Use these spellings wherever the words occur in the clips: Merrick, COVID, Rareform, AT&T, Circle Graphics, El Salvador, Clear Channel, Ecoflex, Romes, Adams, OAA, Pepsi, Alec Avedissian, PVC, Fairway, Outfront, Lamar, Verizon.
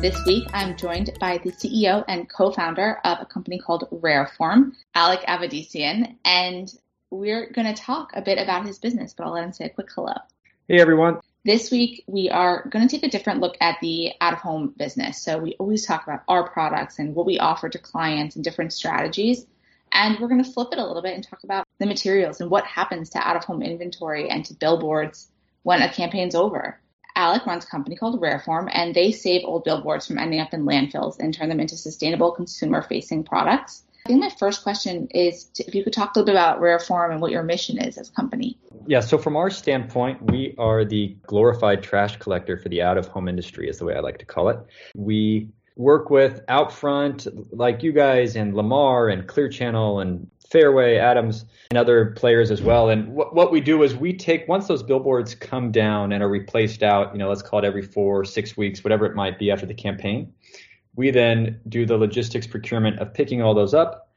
This week, I'm joined by the CEO and co-founder of a company called Rareform, Alec Avedissian, and we're going to talk a bit about his business, but I'll let him say a quick hello. Hey, everyone. This week, we are going to take a different look at the out-of-home business. So we always talk about our products and what we offer to clients and different strategies. And we're going to flip it a little bit and talk about the materials and what happens to out-of-home inventory and to billboards when a campaign's over. Alec runs a company called Rareform, and they save old billboards from ending up in landfills and turn them into sustainable consumer-facing products. I think my first question is if you could talk a little bit about Rareform and what your mission is as a company. Yeah, so from our standpoint, we are the glorified trash collector for the out-of-home industry is the way I like to call it. We work with Outfront, like you guys, and Lamar, and Clear Channel, and Fairway, Adams, and other players as well. And what we do is we take, once those billboards come down and are replaced out, let's call it every 4 or 6 weeks, whatever it might be after the campaign, we then do the logistics procurement of picking all those up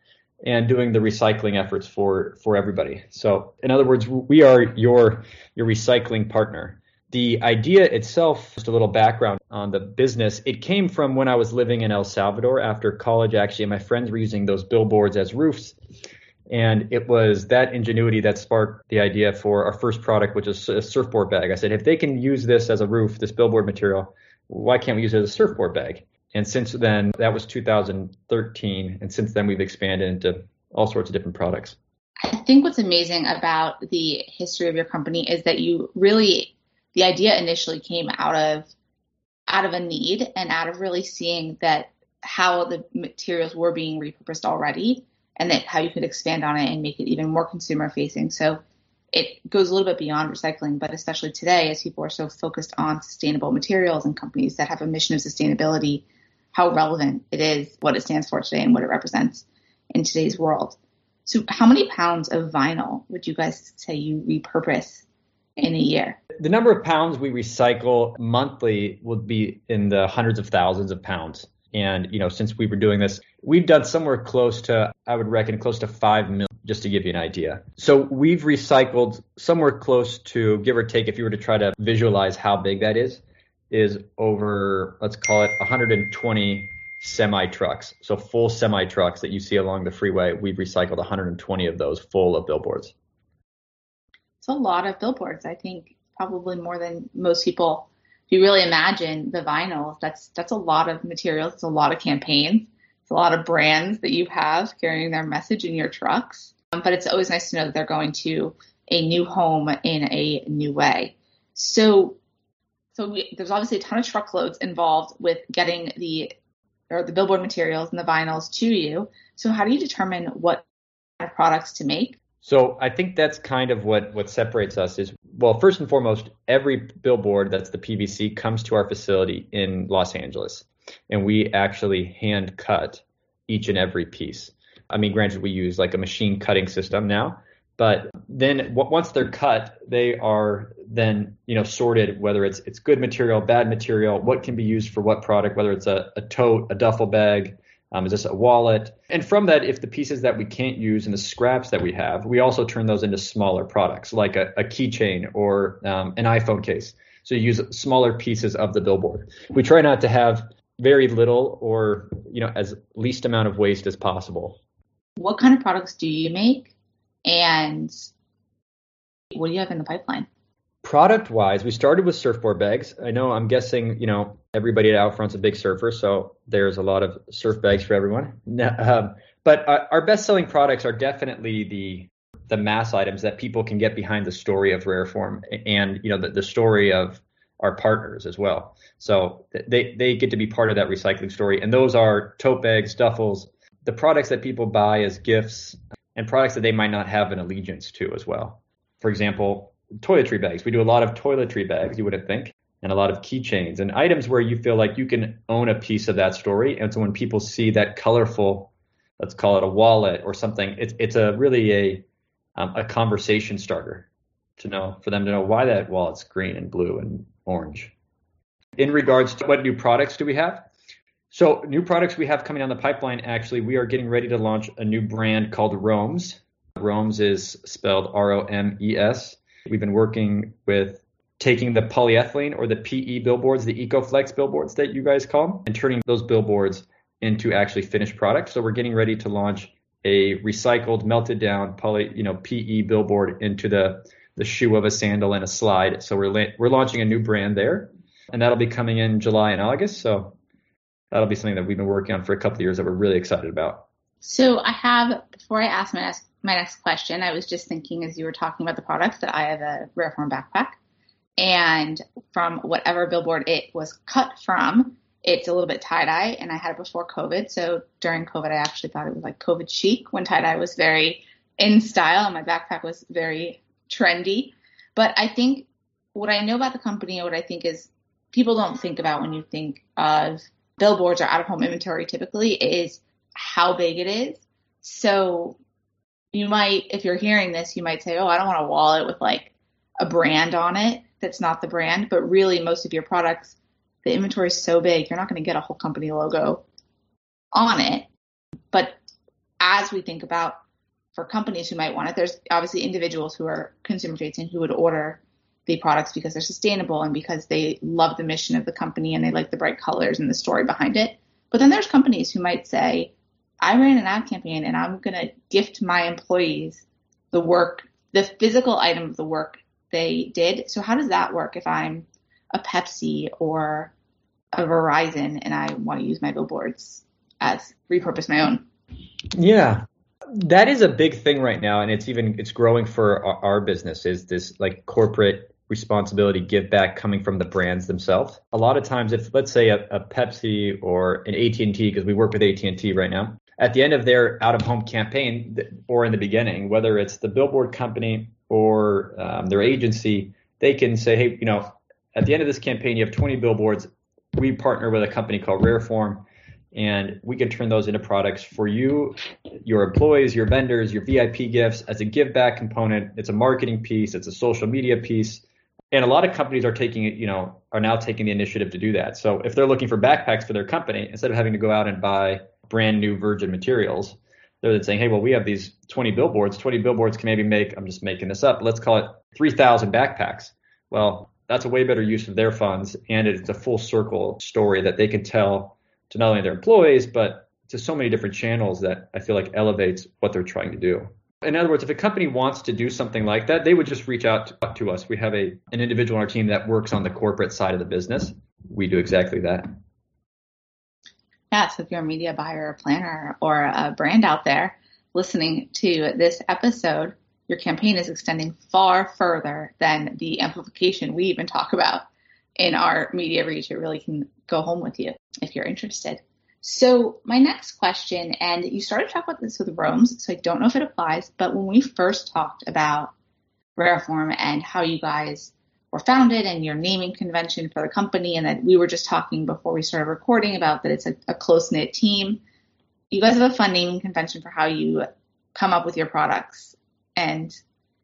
and doing the recycling efforts for everybody. So in other words, we are your recycling partner. The idea itself, just a little background on the business, it came from when I was living in El Salvador after college, actually, and my friends were using those billboards as roofs. And it was that ingenuity that sparked the idea for our first product, which is a surfboard bag. I said, if they can use this as a roof, this billboard material, why can't we use it as a surfboard bag? And since then, that was 2013. And since then, we've expanded into all sorts of different products. I think what's amazing about the history of your company is that you really... The idea initially came out of a need and out of really seeing that how the materials were being repurposed already and that how you could expand on it and make it even more consumer facing. So it goes a little bit beyond recycling, but especially today as people are so focused on sustainable materials and companies that have a mission of sustainability, how relevant it is, what it stands for today and what it represents in today's world. So how many pounds of vinyl would you guys say you repurpose in a year? The number of pounds we recycle monthly would be in the hundreds of thousands of pounds. And, since we were doing this, we've done somewhere close to 5 million, just to give you an idea. So we've recycled somewhere close to, give or take, if you were to try to visualize how big that is over, let's call it 120 semi-trucks. So full semi-trucks that you see along the freeway, we've recycled 120 of those full of billboards. It's a lot of billboards. I think probably more than most people. If you really imagine the vinyls, that's a lot of materials. It's a lot of campaigns. It's a lot of brands that you have carrying their message in your trucks. But it's always nice to know that they're going to a new home in a new way. So there's obviously a ton of truckloads involved with getting the billboard materials and the vinyls to you. So how do you determine what kind of products to make? So I think that's kind of what separates us is, well, first and foremost, every billboard that's the PVC comes to our facility in Los Angeles, and we actually hand cut each and every piece. I mean, granted, we use like a machine cutting system now, but then once they're cut, they are then, sorted, whether it's good material, bad material, what can be used for what product, whether it's a tote, a duffel bag, is this a wallet? And from that, if the pieces that we can't use and the scraps that we have, we also turn those into smaller products like a keychain or an iPhone case. So you use smaller pieces of the billboard. We try not to have very little or, as least amount of waste as possible. What kind of products do you make? And what do you have in the pipeline? Product-wise, we started with surfboard bags. I know, I'm guessing, everybody at Outfront's a big surfer, so there's a lot of surf bags for everyone. But our best-selling products are definitely the mass items that people can get behind the story of Rareform and, the story of our partners as well. So they get to be part of that recycling story. And those are tote bags, duffels, the products that people buy as gifts and products that they might not have an allegiance to as well. For example, toiletry bags. We do a lot of toiletry bags, you wouldn't think, and a lot of keychains and items where you feel like you can own a piece of that story. And so when people see that colorful, let's call it a wallet or something, it's a really a conversation starter for them to know why that wallet's green and blue and orange. In regards to what new products do we have? So new products we have coming down the pipeline, actually, we are getting ready to launch a new brand called Romes. Romes is spelled R-O-M-E-S. We've been working with taking the polyethylene or the PE billboards, the Ecoflex billboards that you guys call them, and turning those billboards into actually finished products. So we're getting ready to launch a recycled, melted down poly, PE billboard into the shoe of a sandal and a slide. So we're launching a new brand there, and that'll be coming in July and August. So that'll be something that we've been working on for a couple of years that we're really excited about. So I have, before I ask my next question, I was just thinking as you were talking about the products that I have a Rareform backpack, and from whatever billboard it was cut from, it's a little bit tie-dye, and I had it before COVID. So during COVID, I actually thought it was like COVID chic when tie-dye was very in style and my backpack was very trendy. But I think what I know about the company and what I think is people don't think about when you think of billboards or out-of-home inventory typically is how big it is. So you might, if you're hearing this, you might say, oh, I don't want a wallet with like a brand on it that's not the brand. But really, most of your products, the inventory is so big, you're not going to get a whole company logo on it. But as we think about for companies who might want it, there's obviously individuals who are consumer facing who would order the products because they're sustainable and because they love the mission of the company and they like the bright colors and the story behind it. But then there's companies who might say, I ran an ad campaign and I'm going to gift my employees the work, the physical item of the work they did. So how does that work if I'm a Pepsi or a Verizon and I want to use my billboards as repurpose my own? Yeah, that is a big thing right now. And it's growing for our business is this like corporate responsibility give back coming from the brands themselves. A lot of times if let's say a Pepsi or an AT&T, because we work with AT&T right now, at the end of their out-of-home campaign or in the beginning, whether it's the billboard company or their agency, they can say, hey, at the end of this campaign, you have 20 billboards. We partner with a company called Rareform, and we can turn those into products for you, your employees, your vendors, your VIP gifts as a give back component. It's a marketing piece. It's a social media piece. And a lot of companies are taking it, are now taking the initiative to do that. So if they're looking for backpacks for their company, instead of having to go out and buy brand new virgin materials, they're then saying, hey, well, we have these 20 billboards. 20 billboards can maybe make, I'm just making this up, let's call it 3,000 backpacks. Well, that's a way better use of their funds, and it's a full circle story that they can tell to not only their employees, but to so many different channels that I feel like elevates what they're trying to do. In other words, if a company wants to do something like that, they would just reach out to us. We have an individual on our team that works on the corporate side of the business. We do exactly that. Yeah, so if you're a media buyer or planner or a brand out there listening to this episode, your campaign is extending far further than the amplification we even talk about in our media reach. It really can go home with you if you're interested. So my next question, and you started talking about this with Romes, so I don't know if it applies, but when we first talked about Rareform and how you guys were founded and your naming convention for the company, and that we were just talking before we started recording about that it's a close-knit team, you guys have a fun naming convention for how you come up with your products and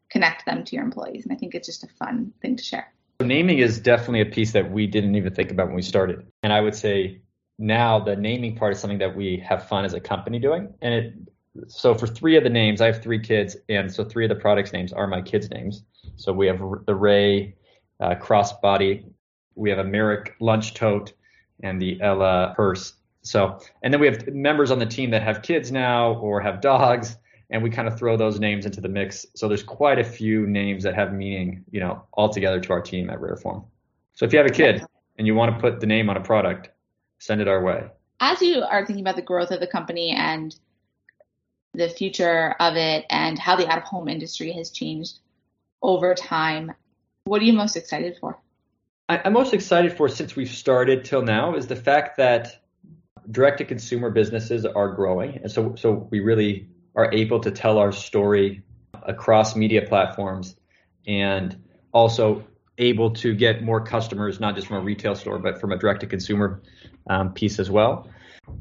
connect them to your employees. And I think it's just a fun thing to share. Naming is definitely a piece that we didn't even think about when we started. And I would say now the naming part is something that we have fun as a company doing. And so for three of the names, I have three kids. And so three of the products names are my kids' names. So we have the Ray crossbody. We have a Merrick lunch tote and the Ella purse. So, and then we have members on the team that have kids now or have dogs. And we kind of throw those names into the mix. So there's quite a few names that have meaning, altogether to our team at Rareform. So if you have a kid and you want to put the name on a product, send it our way. As you are thinking about the growth of the company and the future of it and how the out-of-home industry has changed over time, what are you most excited for? I'm most excited for, since we've started till now, is the fact that direct-to-consumer businesses are growing. And so we really are able to tell our story across media platforms and also able to get more customers, not just from a retail store, but from a direct-to-consumer piece as well.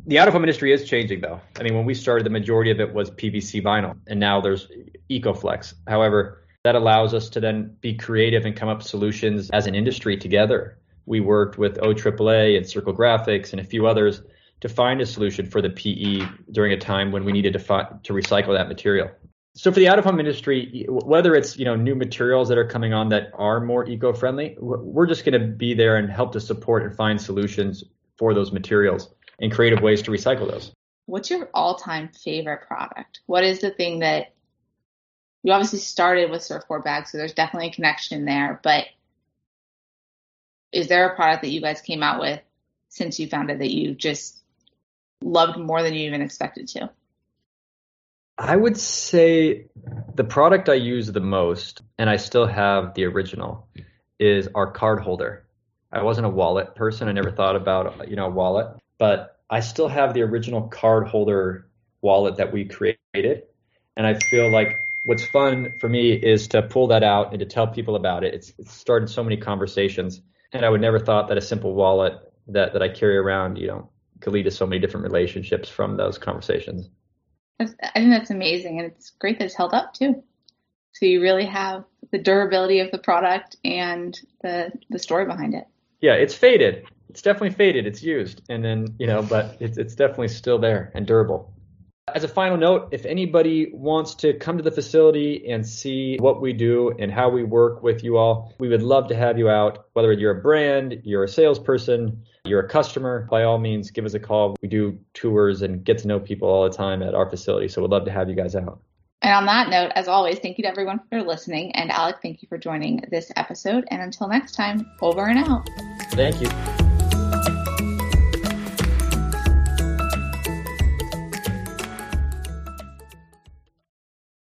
The out-of-home industry is changing, though. I mean, when we started, the majority of it was PVC vinyl, and now there's Ecoflex. However, that allows us to then be creative and come up with solutions as an industry together. We worked with OAA and Circle Graphics and a few others to find a solution for the PE during a time when we needed to recycle that material. So for the out-of-home industry, whether it's, you know, new materials that are coming on that are more eco-friendly, we're just going to be there and help to support and find solutions for those materials and creative ways to recycle those. What's your all-time favorite product? What is the thing that you obviously started with surfboard bags, so there's definitely a connection there, but is there a product that you guys came out with since you founded that you just loved more than you even expected to? I would say the product I use the most, and I still have the original, is our card holder. I wasn't a wallet person. I never thought about, you know, a wallet, but I still have the original card holder wallet that we created. And I feel like what's fun for me is to pull that out and to tell people about it. It's started so many conversations, and I would never thought that a simple wallet that I carry around, you know, could lead to so many different relationships from those conversations. I think that's amazing, and it's great that it's held up too. So you really have the durability of the product and the story behind it. Yeah, it's faded. It's definitely faded. It's used, and then, you know, but it's definitely still there and durable. As a final note, if anybody wants to come to the facility and see what we do and how we work with you all, we would love to have you out. Whether you're a brand, you're a salesperson, you're a customer, by all means, give us a call. We do tours and get to know people all the time at our facility, so we'd love to have you guys out. And on that note, as always, thank you to everyone for listening. And Alec, thank you for joining this episode. And until next time, over and out. Thank you.